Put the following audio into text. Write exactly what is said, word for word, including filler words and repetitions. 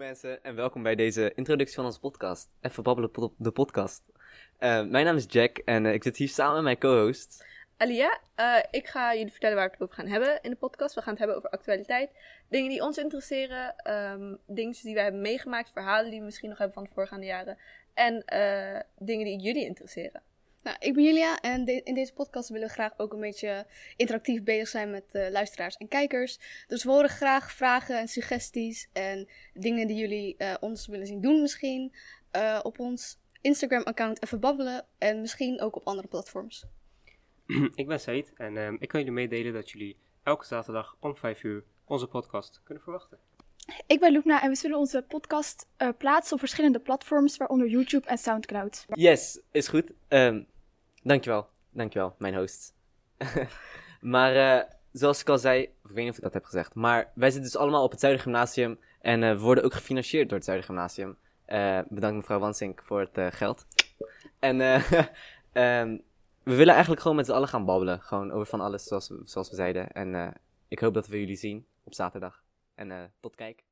Hallo mensen en welkom bij deze introductie van onze podcast. Even babbelen op de podcast. Uh, mijn naam is Jack en uh, ik zit hier samen met mijn co-host Alia. Uh, ik ga jullie vertellen waar we het over gaan hebben in de podcast. We gaan het hebben over actualiteit, dingen die ons interesseren, um, dingen die wij hebben meegemaakt, verhalen die we misschien nog hebben van de voorgaande jaren en uh, dingen die jullie interesseren. Nou, ik ben Julia en de- in deze podcast willen we graag ook een beetje interactief bezig zijn met uh, luisteraars en kijkers. Dus we horen graag vragen en suggesties en dingen die jullie uh, ons willen zien doen misschien. Uh, op ons Instagram-account even babbelen en misschien ook op andere platforms. Ik ben Said en um, ik kan jullie meedelen dat jullie elke zaterdag om vijf uur onze podcast kunnen verwachten. Ik ben Lubna en we zullen onze podcast uh, plaatsen op verschillende platforms, waaronder YouTube en Soundcloud. Yes, is goed. Um, dankjewel, dankjewel, mijn host. maar uh, zoals ik al zei, ik weet niet of ik dat heb gezegd, maar wij zitten dus allemaal op het Zuidergymnasium en uh, worden ook gefinancierd door het Zuidergymnasium. Uh, bedankt mevrouw Wansink voor het uh, geld. En uh, um, we willen eigenlijk gewoon met z'n allen gaan babbelen, gewoon over van alles zoals, zoals we zeiden. En uh, ik hoop dat we jullie zien op zaterdag. En uh, tot kijk.